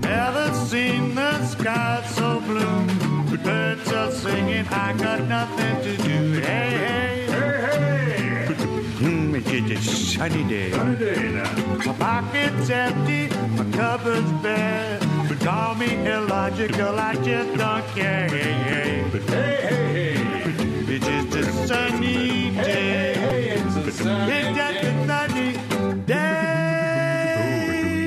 Never seen the sky so blue, with birds all singing, I got nothing to do. Hey, hey, hey, hey. It's a sunny day. Sunny day now. My pocket's empty, my cupboard's bare. But call me illogical, I just don't care. Hey, hey, hey, hey. It's just a sunny day. Hey, hey, hey. It's a sunny day. It's just a sunny day.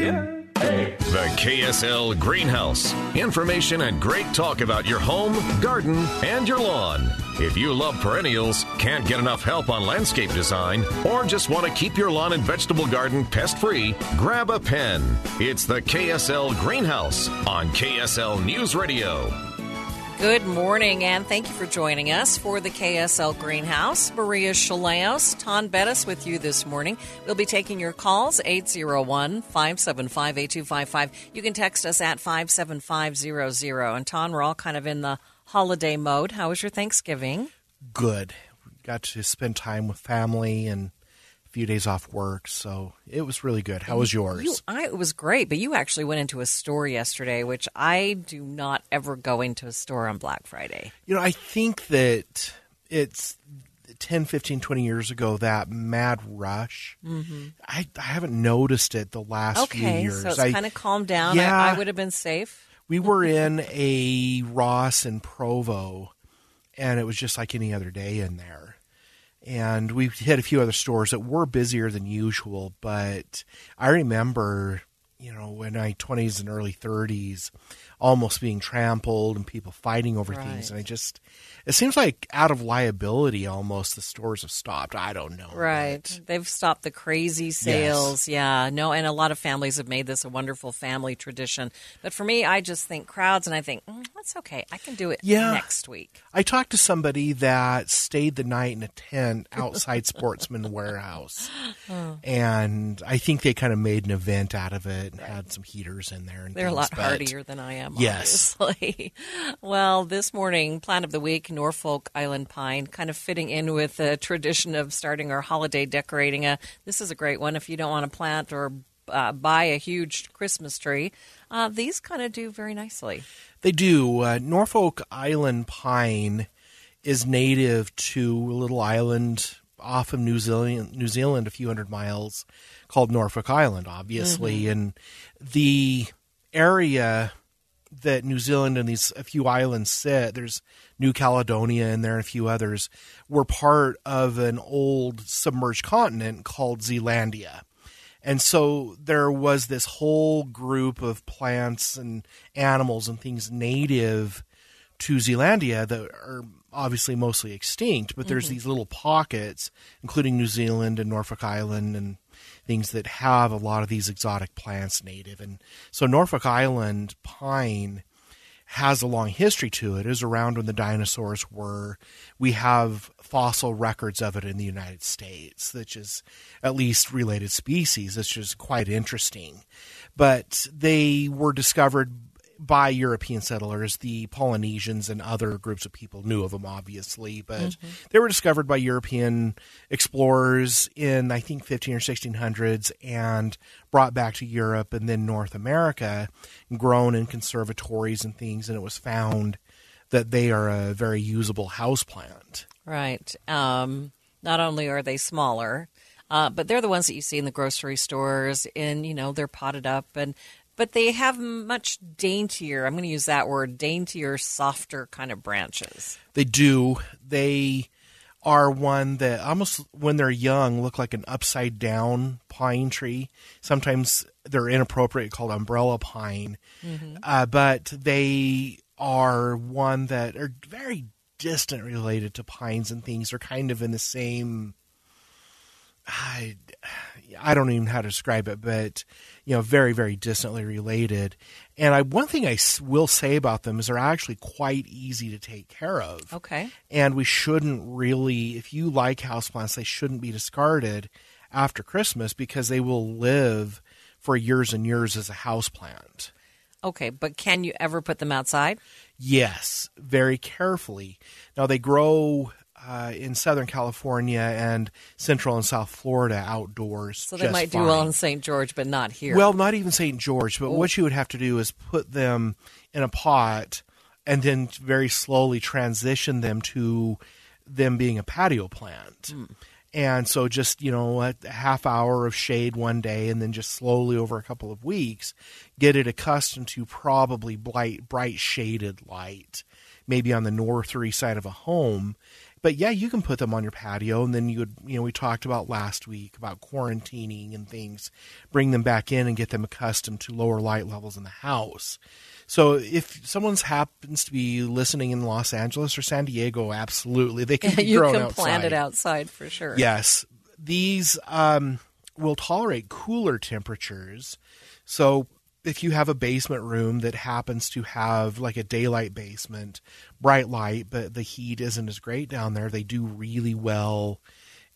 Yeah. The KSL Greenhouse. Information and great talk about your home, garden, and your lawn. If you love perennials, can't get enough help on landscape design, or just want to keep your lawn and vegetable garden pest-free, grab a pen. It's the KSL Greenhouse on KSL News Radio. Good morning, and thank you for joining us for the KSL Greenhouse. Maria Chalaios, Ton Bettis with you this morning. We'll be taking your calls, 801-575-8255. You can text us at 57500. And, Ton, we're all kind of in the holiday mode. How was your Thanksgiving? Good. We got to spend time with family and a few days off work, so it was really good. How was yours? It was great, but you actually went into a store yesterday, which I do not ever go into a store on Black Friday. You know, I think that it's 10, 15, 20 years ago, that mad rush. Mm-hmm. I haven't noticed it the last few years. Okay, so it's kind of calmed down. Yeah, I would have been safe. We were in a Ross in Provo, and it was just like any other day in there. And we hit a few other stores that were busier than usual, but I remember, you know, in my 20s and early 30s, almost being trampled and people fighting over things. And it seems like out of liability almost the stores have stopped. I don't know. Right. But they've stopped the crazy sales. Yes. Yeah. No, and a lot of families have made this a wonderful family tradition. But for me, I just think crowds, and I think, that's okay. I can do it next week. I talked to somebody that stayed the night in a tent outside Sportsman Warehouse. Oh. And I think they kind of made an event out of it and had some heaters in there. And they're a lot hardier than I am, obviously. Well, this morning, plant of the week, Norfolk Island Pine, kind of fitting in with the tradition of starting our holiday decorating. This is a great one if you don't want to plant or buy a huge Christmas tree. These kind of do very nicely. They do. Norfolk Island pine is native to a little island off of New Zealand, a few hundred miles, called Norfolk Island, obviously. Mm-hmm. And the area that New Zealand and these a few islands sit, there's New Caledonia in there and a few others, were part of an old submerged continent called Zealandia. And so there was this whole group of plants and animals and things native to Zealandia that are obviously mostly extinct, but there's these little pockets, including New Zealand and Norfolk Island and things that have a lot of these exotic plants native. And so Norfolk Island pine has a long history to it. It was around when the dinosaurs were. We have fossil records of it in the United States, which is at least related species, which is quite interesting. But they were discovered by European settlers. The Polynesians and other groups of people knew of them, obviously, but they were discovered by European explorers in, I think, 15 or 1600s and brought back to Europe and then North America, grown in conservatories and things, and it was found that they are a very usable houseplant. Right. Not only are they smaller, but they're the ones that you see in the grocery stores, and, you know, they're potted up and but they have much daintier, I'm going to use that word, daintier, softer kind of branches. They do. They are one that almost, when they're young, look like an upside-down pine tree. Sometimes they're inappropriate, called umbrella pine. Mm-hmm. But they are one that are very distant related to pines and things. They're kind of in the same... I don't even know how to describe it, but, you know, very, very distantly related. And one thing I will say about them is they're actually quite easy to take care of. Okay. And we shouldn't really, if you like houseplants, they shouldn't be discarded after Christmas because they will live for years and years as a houseplant. Okay, but can you ever put them outside? Yes, very carefully. Now, they grow in Southern California and Central and South Florida outdoors. So they might do well in St. George, but not here. Well, not even St. George, but what you would have to do is put them in a pot and then very slowly transition them to them being a patio plant. Mm. And so just, you know, a half hour of shade one day and then just slowly over a couple of weeks, get it accustomed to probably bright shaded light, maybe on the north or east side of a home. But, yeah, you can put them on your patio. And then you would, you know, we talked about last week about quarantining and things, bring them back in and get them accustomed to lower light levels in the house. So if someone happens to be listening in Los Angeles or San Diego, absolutely, they can be grown outside. You can plant it outside for sure. Yes. These will tolerate cooler temperatures. So if you have a basement room that happens to have like a daylight basement, bright light, but the heat isn't as great down there, they do really well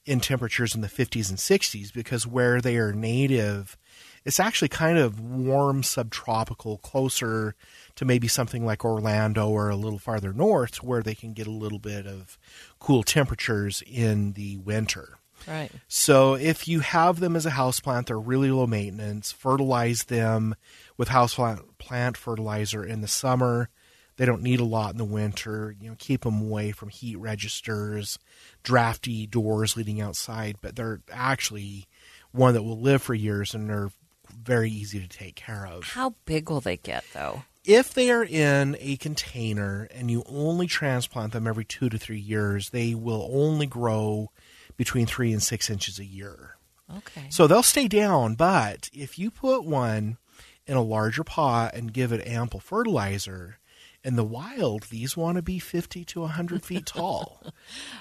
in temperatures in the 50s and 60s because where they are native, it's actually kind of warm, subtropical, closer to maybe something like Orlando or a little farther north where they can get a little bit of cool temperatures in the winter. Right. So if you have them as a houseplant, they're really low maintenance. Fertilize them with houseplant fertilizer in the summer. They don't need a lot in the winter. You know, keep them away from heat registers, drafty doors leading outside, but they're actually one that will live for years and they're very easy to take care of. How big will they get, though? If they are in a container and you only transplant them every 2 to 3 years, they will only grow between 3 and 6 inches a year. Okay. So they'll stay down, but if you put one in a larger pot and give it ample fertilizer, in the wild, these want to be 50 to 100 feet tall.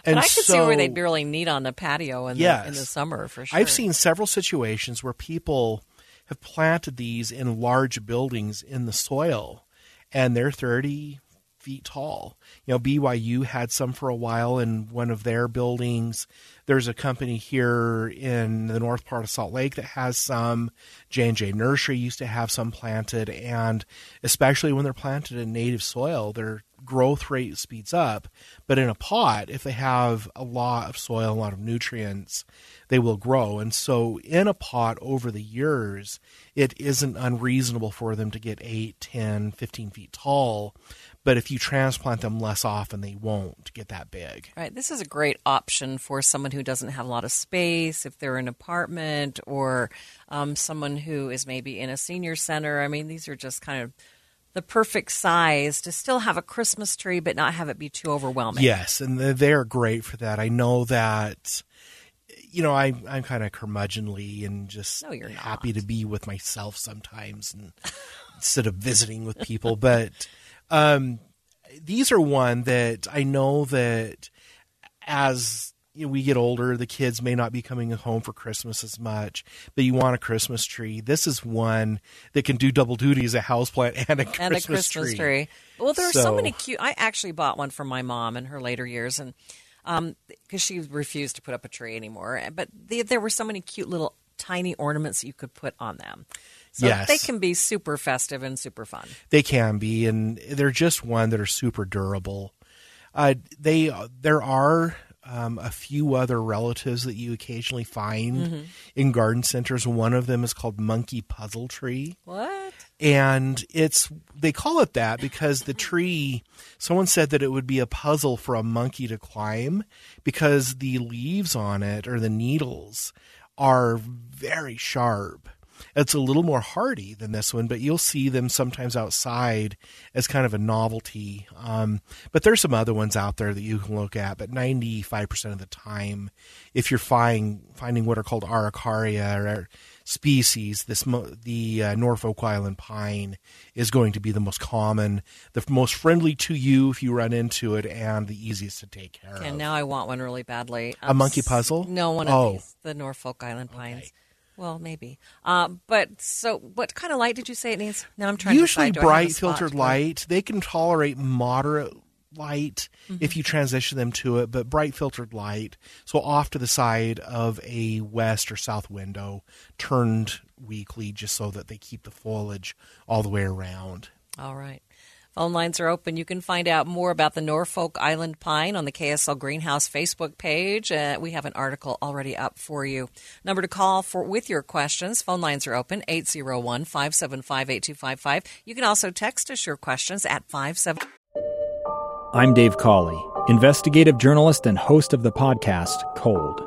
And but I could see where they'd be really neat on the patio in the summer for sure. I've seen several situations where people have planted these in large buildings in the soil, and they're 30 feet tall. You know, BYU had some for a while in one of their buildings. There's a company here in the north part of Salt Lake that has some. J&J Nursery used to have some planted, and especially when they're planted in native soil, their growth rate speeds up. But in a pot, if they have a lot of soil, a lot of nutrients, they will grow. And so in a pot over the years, it isn't unreasonable for them to get 8, 10, 15 feet tall. But if you transplant them less often, they won't get that big. Right. This is a great option for someone who doesn't have a lot of space, if they're in an apartment, or someone who is maybe in a senior center. I mean, these are just kind of the perfect size to still have a Christmas tree but not have it be too overwhelming. Yes, and they're great for that. I know that. You know, I'm kind of curmudgeonly and just happy to be with myself sometimes and instead of visiting with people. But these are one that I know that as you know, we get older, the kids may not be coming home for Christmas as much, but you want a Christmas tree. This is one that can do double duty as a houseplant and a Christmas tree. Well, there are so many cute. I actually bought one for my mom in her later years and because she refused to put up a tree anymore. But there were so many cute little tiny ornaments you could put on them. So yes, they can be super festive and super fun. They can be, and they're just one that are super durable. There are a few other relatives that you occasionally find in garden centers. One of them is called Monkey Puzzle Tree. What? And they call it that because the tree, someone said that it would be a puzzle for a monkey to climb because the leaves on it or the needles are very sharp. It's a little more hardy than this one, but you'll see them sometimes outside as kind of a novelty. But there's some other ones out there that you can look at. But 95% of the time, if you're finding what are called aricaria or species, the Norfolk Island pine is going to be the most common, the most friendly to you if you run into it, and the easiest to take care of. And now I want one really badly. A monkey puzzle? No, one of these, the Norfolk Island pines. Okay. Well, maybe. But so what kind of light did you say it needs? Now I'm trying to decide, bright filtered light. They can tolerate moderate light if you transition them to it, but bright filtered light. So off to the side of a west or south window, turned weekly just so that they keep the foliage all the way around. All right. Phone lines are open. You can find out more about the Norfolk Island Pine on the KSL Greenhouse Facebook page. We have an article already up for you. Number to call for with your questions. Phone lines are open, 801-575-8255. You can also text us your questions at 57. I'm Dave Cawley, investigative journalist and host of the podcast Cold.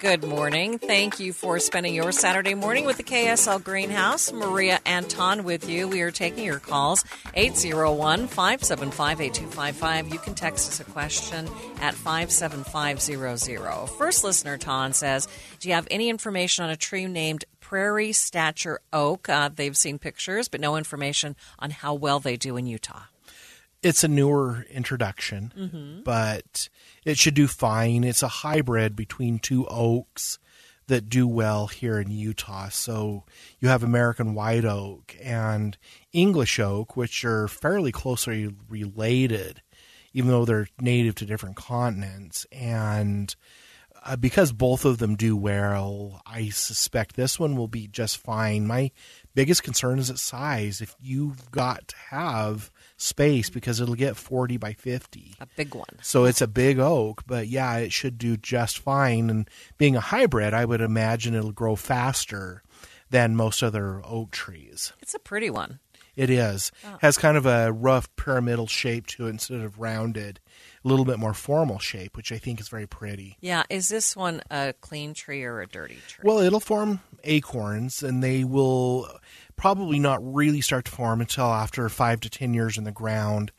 Good morning. Thank you for spending your Saturday morning with the KSL Greenhouse. Maria and Ton with you. We are taking your calls, 801-575-8255. You can text us a question at 57500. First listener, Ton, says, do you have any information on a tree named Prairie Stature Oak? They've seen pictures, but no information on how well they do in Utah. It's a newer introduction, but it should do fine. It's a hybrid between two oaks that do well here in Utah. So you have American white oak and English oak, which are fairly closely related, even though they're native to different continents. And because both of them do well, I suspect this one will be just fine. My biggest concern is its size. If you've got to have space, because it'll get 40 by 50. A big one. So it's a big oak, but yeah, it should do just fine. And being a hybrid, I would imagine it'll grow faster than most other oak trees. It's a pretty one. It is. Wow. Has kind of a rough pyramidal shape to it instead of rounded. A little bit more formal shape, which I think is very pretty. Yeah. Is this one a clean tree or a dirty tree? Well, it'll form acorns, and they will probably not really start to form until after 5 to 10 years in the ground.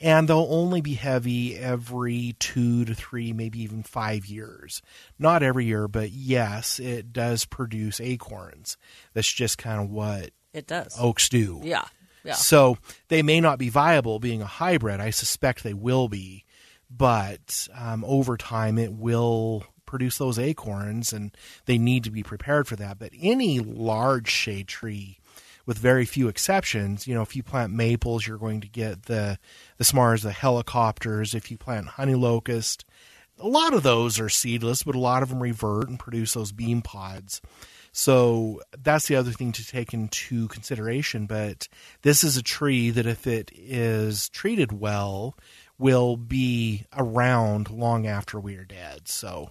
And they'll only be heavy every 2 to 3, maybe even 5 years. Not every year, but yes, it does produce acorns. That's just kind of what it does. Oaks do. Yeah. Yeah. So they may not be viable being a hybrid. I suspect they will be. But over time, it will produce those acorns, and they need to be prepared for that. But any large shade tree, with very few exceptions, you know, if you plant maples, you're going to get the SMARs, the helicopters. If you plant honey locust, a lot of those are seedless, but a lot of them revert and produce those bean pods. So that's the other thing to take into consideration. But this is a tree that, if it is treated well, will be around long after we are dead. So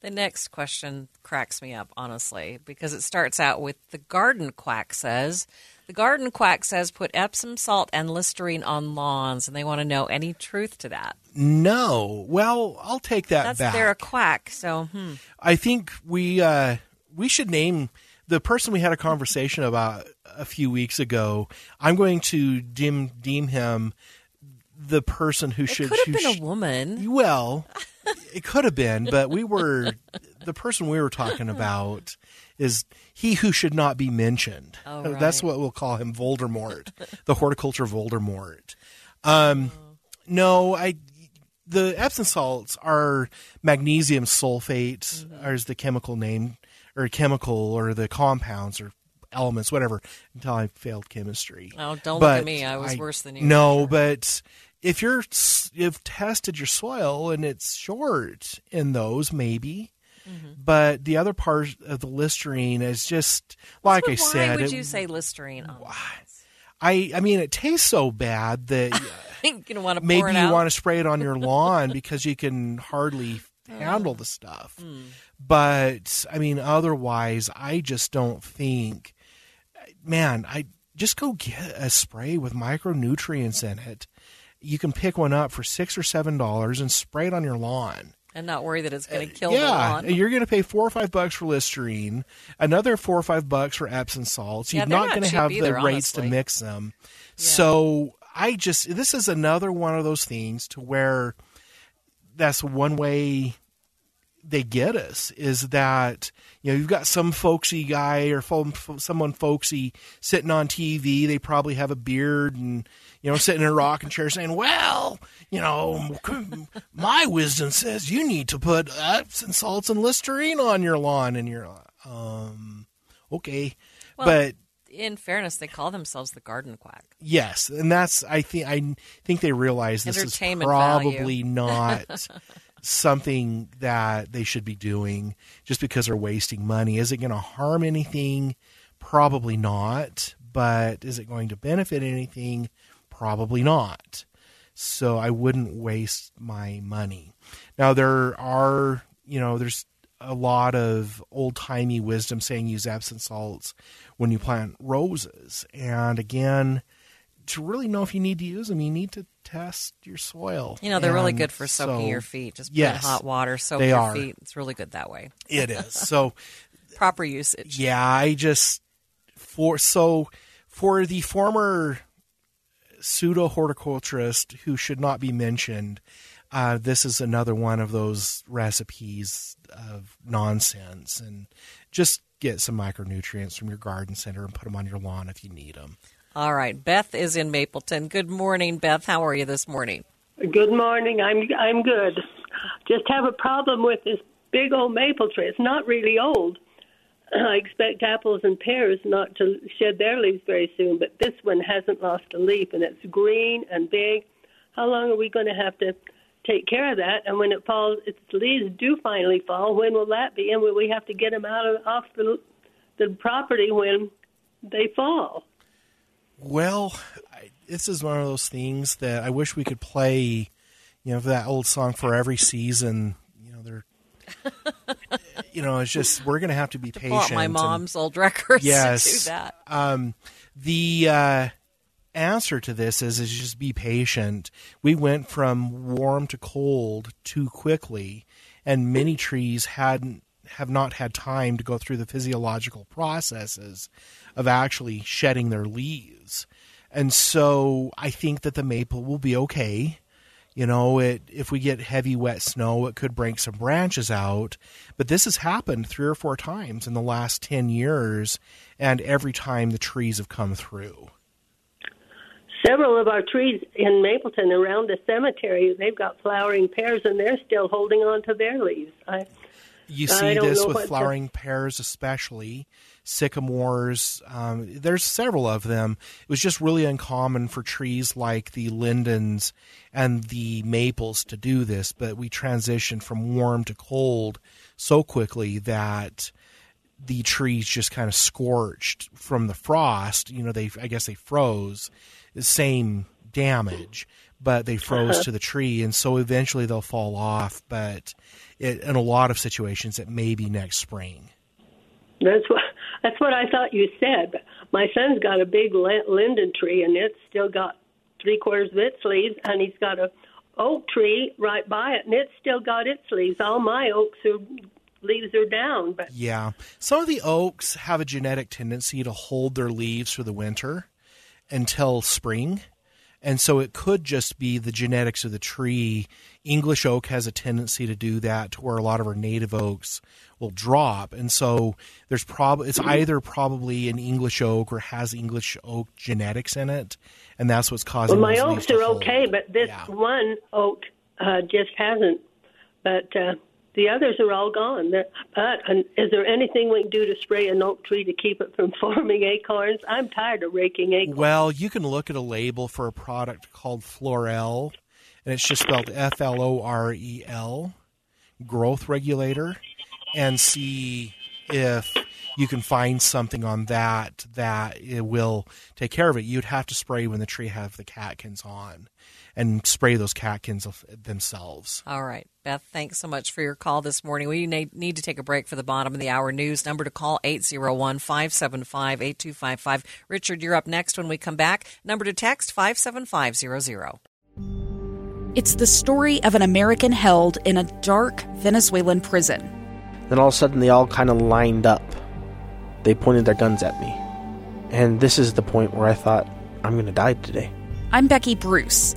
the next question cracks me up, honestly, because it starts out with the garden quack says, put Epsom salt and Listerine on lawns, and they want to know any truth to that. No. Well, I'll take that back. They're a quack, so. I think we should name the person we had a conversation about a few weeks ago. I'm going to deem him the person who should. It could have been a woman. Well, it could have been, but the person we were talking about is he who should not be mentioned. Oh, right. That's what we'll call him, Voldemort, the horticulture Voldemort. No, the Epsom salts are magnesium sulfate, or is the chemical name, or chemical, or the compounds, or elements, whatever, until I failed chemistry. Oh, don't look at me. I was worse than you. No, but if you've tested your soil and it's short in those, maybe, but the other part of the Listerine is just, like I said. Why would you say Listerine? I mean, it tastes so bad that maybe you want to spray it on your lawn because you can hardly handle the stuff. Mm. But I mean, otherwise, I just don't think. Man, I just go get a spray with micronutrients in it. You can pick one up for $6 or $7 and spray it on your lawn. And not worry that it's going to kill the lawn. Yeah, you're going to pay $4 or $5 for Listerine, another $4 or $5 for Epsom salts. You're not going to have the rates to mix them. Yeah. So this is another one of those things to where that's one way they get us is that, you know, you've got some folksy guy or someone folksy sitting on TV. They probably have a beard and, you know, sitting in a rocking chair saying, well, you know, my wisdom says you need to put Epsom salts and Listerine on your lawn. And you're okay. Well, but in fairness, they call themselves the garden quack. Yes. And that's, I think they realize this is probably not something that they should be doing just because they're wasting money. Is it going to harm anything? Probably not. But is it going to benefit anything? Probably not. So I wouldn't waste my money. Now there's a lot of old timey wisdom saying use Epsom salts when you plant roses. And again, to really know if you need to use them, you need to test your soil. You know, they're really good for soaking your feet. Just put in hot water, soak your feet. It's really good that way. It is. So proper usage. Yeah. For the former pseudo horticulturist who should not be mentioned, this is another one of those recipes of nonsense. And just get some micronutrients from your garden center and put them on your lawn if you need them. All right, Beth is in Mapleton. Good morning, Beth. How are you this morning? Good morning. I'm good. Just have a problem with this big old maple tree. It's not really old. I expect apples and pears not to shed their leaves very soon, but this one hasn't lost a leaf, and it's green and big. How long are we going to have to take care of that? And when it falls, its leaves do finally fall. When will that be? And will we have to get them off the property when they fall? Well, this is one of those things that I wish we could play, you know, that old song for every season. You know, they're... You know, it's just we're going to have to be patient. Bought my mom's old records to do that. The answer to this is just be patient. We went from warm to cold too quickly, and many trees have not had time to go through the physiological processes of actually shedding their leaves. And so I think that the maple will be okay. You know, if we get heavy, wet snow, it could break some branches out. But this has happened 3 or 4 times in the last 10 years, and every time the trees have come through. Several of our trees in Mapleton around the cemetery, they've got flowering pears, and they're still holding on to their leaves. You see this with flowering pears especially, sycamores. There's several of them. It was just really uncommon for trees like the lindens and the maples to do this, but we transitioned from warm to cold so quickly that the trees just kind of scorched from the frost. You know, I guess they froze. The same damage, but they froze to the tree, and so eventually they'll fall off. But in a lot of situations, it may be next spring. That's what I thought you said. But my son's got a big linden tree, and it's still got 3/4 of its leaves, and he's got a oak tree right by it, and it's still got its leaves. All my oaks leaves are down. But yeah, some of the oaks have a genetic tendency to hold their leaves for the winter until spring. And so it could just be the genetics of the tree. English oak has a tendency to do that, to where a lot of our native oaks will drop. And so there's it's either probably an English oak or has English oak genetics in it, and that's what's causing. Well, my oaks are okay, but this one oak just hasn't. But the others are all gone. But is there anything we can do to spray an oak tree to keep it from forming acorns? I'm tired of raking acorns. Well, you can look at a label for a product called Florel, and it's just spelled Florel, growth regulator, and see if you can find something on that that it will take care of it. You'd have to spray when the tree have the catkins on and spray those catkins themselves. All right. Beth, thanks so much for your call this morning. We need to take a break for the bottom of the hour news. Number to call, 801-575-8255. Richard, you're up next when we come back. Number to text, 57500. It's the story of an American held in a dark Venezuelan prison. Then all of a sudden, they all kind of lined up. They pointed their guns at me. And this is the point where I thought, I'm going to die today. I'm Becky Bruce.